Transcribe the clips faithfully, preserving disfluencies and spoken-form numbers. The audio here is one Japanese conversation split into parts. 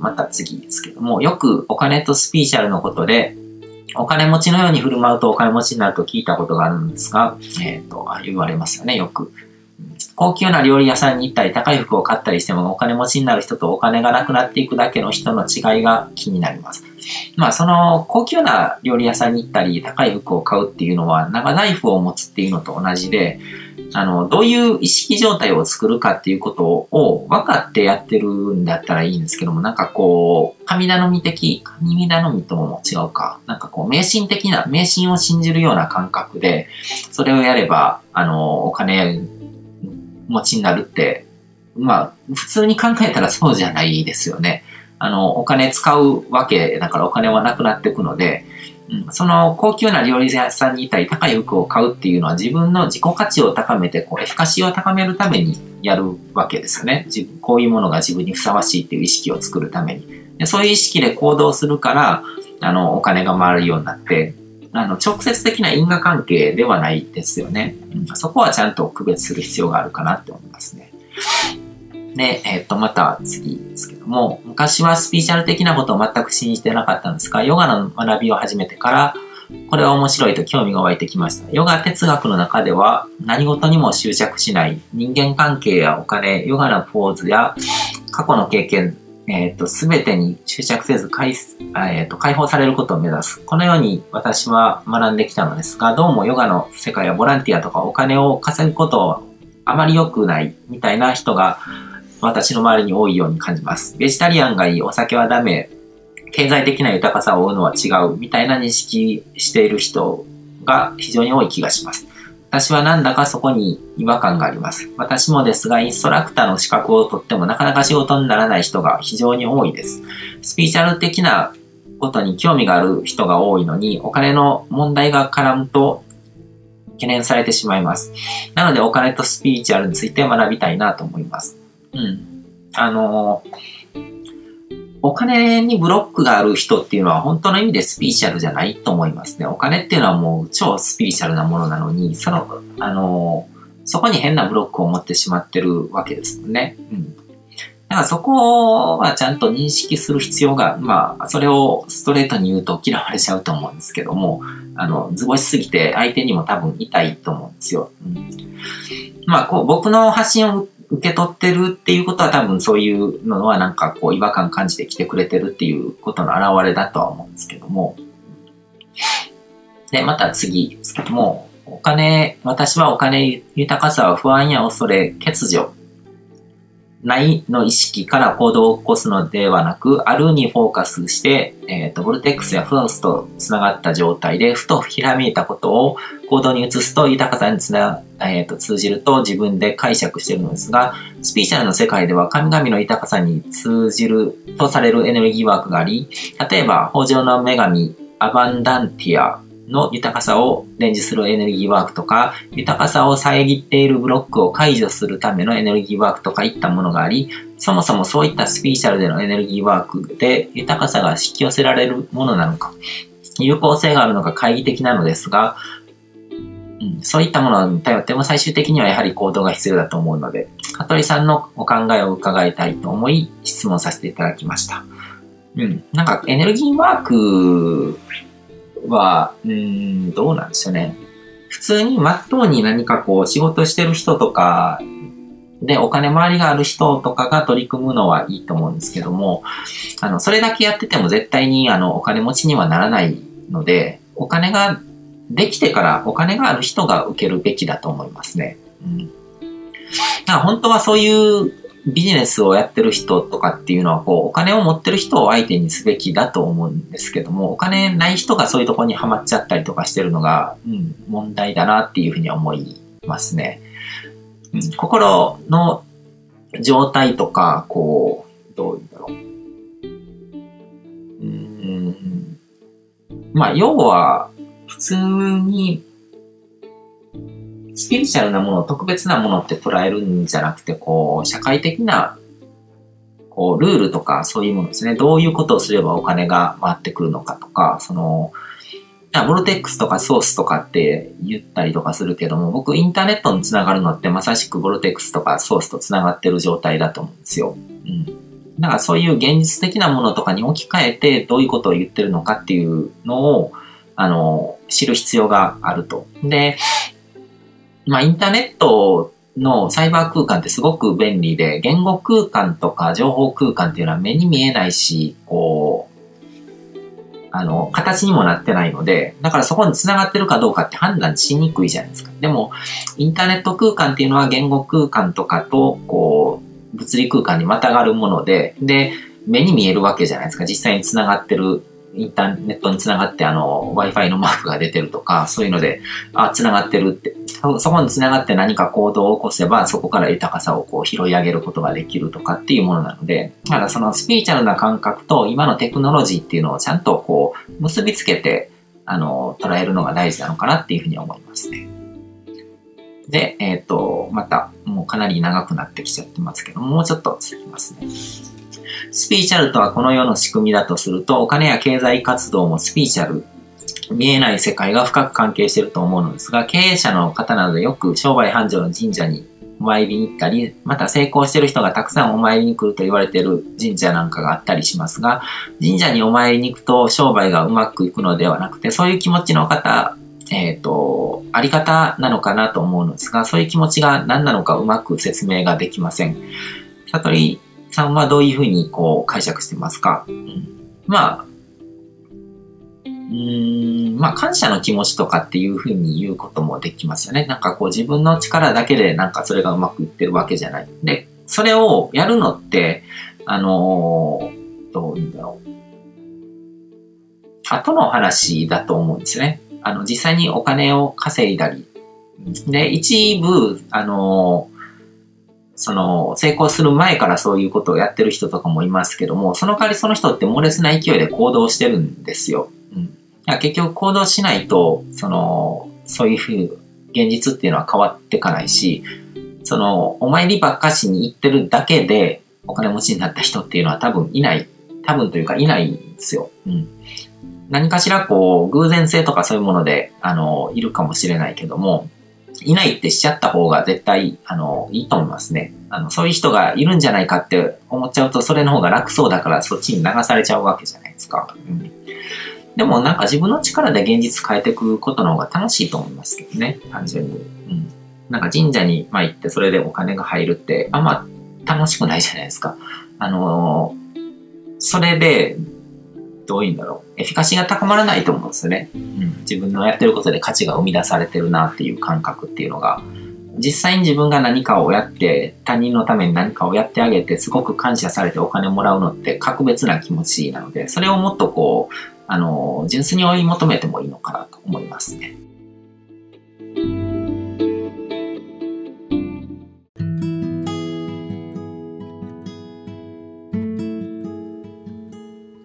また次ですけども、よくお金とスピーチュアルのことで、お金持ちのように振る舞うとお金持ちになると聞いたことがあるんですが、えっと、言われますよね、よく。高級な料理屋さんに行ったり、高い服を買ったりしてもお金持ちになる人とお金がなくなっていくだけの人の違いが気になります。まあ、その高級な料理屋さんに行ったり、高い服を買うっていうのは、長ナイフを持つっていうのと同じで、あの、どういう意識状態を作るかっていうことを分かってやってるんだったらいいんですけども、なんかこう、神頼み的、神頼みとも違うか、なんかこう、迷信的な、迷信を信じるような感覚で、それをやれば、あの、お金持ちになるって、まあ、普通に考えたらそうじゃないですよね。あの、お金使うわけだからお金はなくなっていくので、その高級な料理屋さんにいたり高い服を買うっていうのは自分の自己価値を高めて、こうエフィカシーを高めるためにやるわけですよね。こういうものが自分にふさわしいっていう意識を作るために。でそういう意識で行動するから、あの、お金が回るようになって、あの、直接的な因果関係ではないですよね。そこはちゃんと区別する必要があるかなって思いますね。で、えっと、また次ですけども、昔はスピーチュアル的なことを全く信じてなかったんですが、ヨガの学びを始めてから、これは面白いと興味が湧いてきました。ヨガ哲学の中では、何事にも執着しない、人間関係やお金、ヨガのポーズや、過去の経験、えっと、すべてに執着せず解、えっと、解放されることを目指す。このように私は学んできたのですが、どうもヨガの世界はボランティアとかお金を稼ぐことはあまり良くない、みたいな人が、私の周りに多いように感じます。ベジタリアンがいい、お酒はダメ、経済的な豊かさを追うのは違う、みたいな認識している人が非常に多い気がします。私はなんだかそこに違和感があります。私もですが、インストラクターの資格を取ってもなかなか仕事にならない人が非常に多いです。スピーチュアル的なことに興味がある人が多いのに、お金の問題が絡むと懸念されてしまいます。なのでお金とスピーチュアルについて学びたいなと思います。うん。あのー、お金にブロックがある人っていうのは本当の意味でスピーチュアルじゃないと思いますね。お金っていうのはもう超スピーチュアルなものなのに、その、あのー、そこに変なブロックを持ってしまってるわけですもんね。うん。だからそこはちゃんと認識する必要が、まあ、それをストレートに言うと嫌われちゃうと思うんですけども、あの、図星すぎて相手にも多分痛いと思うんですよ。うん。まあ、こう、僕の発信を受け取ってるっていうことは多分そういうのはなんかこう違和感感じてきてくれてるっていうことの表れだとは思うんですけども。で、また次ですけども、お金、私はお金豊かさは不安や恐れ、欠如、ないの意識から行動を起こすのではなく、あるにフォーカスして、えっと、ボルテックスやフラウスとつながった状態で、ふとひらめいたことを行動に移すと豊かさにつな、えっと、通じると自分で解釈しているのですが、スピーチュアルの世界では神々の豊かさに通じるとされるエネルギーワークがあり、例えば、豊穣の女神、アバンダンティア、の豊かさを伝示するエネルギーワークとか、豊かさを遮っているブロックを解除するためのエネルギーワークとかいったものがあり、そもそもそういったスピーチュアルでのエネルギーワークで豊かさが引き寄せられるものなのか、有効性があるのか懐疑的なのですが、うん、そういったものに頼っても最終的にはやはり行動が必要だと思うので、香取さんのお考えを伺いたいと思い質問させていただきました。うん、なんかエネルギーワークは、うーん、どうなんでしょうね。普通に真っ当に何かこう仕事してる人とかでお金回りがある人とかが取り組むのはいいと思うんですけども、あの、それだけやってても絶対にあのお金持ちにはならないので、お金ができてからお金がある人が受けるべきだと思いますね。うん。だから本当はそういうビジネスをやってる人とかっていうのはこうお金を持ってる人を相手にすべきだと思うんですけども、お金ない人がそういうところにはまっちゃったりとかしてるのが、うん、問題だなっていうふうに思いますね。うん、心の状態とか、こう、どういうんだろう。うん、まあ要は普通にスピリチュアルなもの、特別なものって捉えるんじゃなくて、こう、社会的な、こう、ルールとかそういうものですね。どういうことをすればお金が回ってくるのかとか、その、ボルテックスとかソースとかって言ったりとかするけども、僕インターネットにつながるのってまさしくボルテックスとかソースとつながってる状態だと思うんですよ。うん。なんかそういう現実的なものとかに置き換えてどういうことを言ってるのかっていうのをあの知る必要があると。で、まあ、インターネットのサイバー空間ってすごく便利で、言語空間とか情報空間っていうのは目に見えないし、こうあの形にもなってないので、だからそこに繋がってるかどうかって判断しにくいじゃないですか。でもインターネット空間っていうのは言語空間とかとこう物理空間にまたがるもので、で目に見えるわけじゃないですか。実際に繋がってる、インターネットに繋がってあの Wi-Fi のマークが出てるとか、そういうので、あ、繋がってるって、そ、そこに繋がって何か行動を起こせばそこから豊かさをこう拾い上げることができるとかっていうものなので、だからそのスピリチュアルな感覚と今のテクノロジーっていうのをちゃんとこう結びつけてあの捉えるのが大事なのかなっていうふうに思いますね。で、えっと、またもうかなり長くなってきちゃってますけども、もうちょっと続きますね。スピリチュアルとはこの世の仕組みだとすると、お金や経済活動もスピリチュアル、見えない世界が深く関係していると思うのですが、経営者の方などでよく商売繁盛の神社にお参りに行ったり、また成功している人がたくさんお参りに来ると言われている神社なんかがあったりしますが、神社にお参りに行くと商売がうまくいくのではなくて、そういう気持ちの方、えっと、あり方なのかなと思うのですが、そういう気持ちが何なのかうまく説明ができません。悟りさんはどういうふうにこう解釈してますか？うん、まあ、うーん、まあ感謝の気持ちとかっていうふうに言うこともできますよね。なんかこう自分の力だけでなんかそれがうまくいってるわけじゃない。で、それをやるのって、あのー、どういうんだろう。後の話だと思うんですよね。あの、実際にお金を稼いだり。で、一部、あのー、その成功する前からそういうことをやってる人とかもいますけども、その代わりその人って猛烈な勢いで行動してるんですよ。うん、だから結局行動しないと、その、そういうふうに現実っていうのは変わっていかないし、その、お参りばっかしに行ってるだけでお金持ちになった人っていうのは多分いない、多分というかいないんですよ。うん、何かしらこう、偶然性とかそういうもので、あの、いるかもしれないけども、いないってしちゃった方が絶対あのいいと思いますね。あのそういう人がいるんじゃないかって思っちゃうと、それの方が楽そうだからそっちに流されちゃうわけじゃないですか。うん、でもなんか自分の力で現実変えていくことの方が楽しいと思いますけどね、単純に。うん、なんか神社にまあ行ってそれでお金が入るってあんま楽しくないじゃないですか。あのー、それでどういうんだろう、エフィカシーが高まらないと思うんですよね。うん、自分のやってることで価値が生み出されてるなっていう感覚っていうのが、実際に自分が何かをやって他人のために何かをやってあげてすごく感謝されてお金をもらうのって格別な気持ちなので、それをもっとこうあの純粋に追い求めてもいいのかなと思いますね。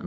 あ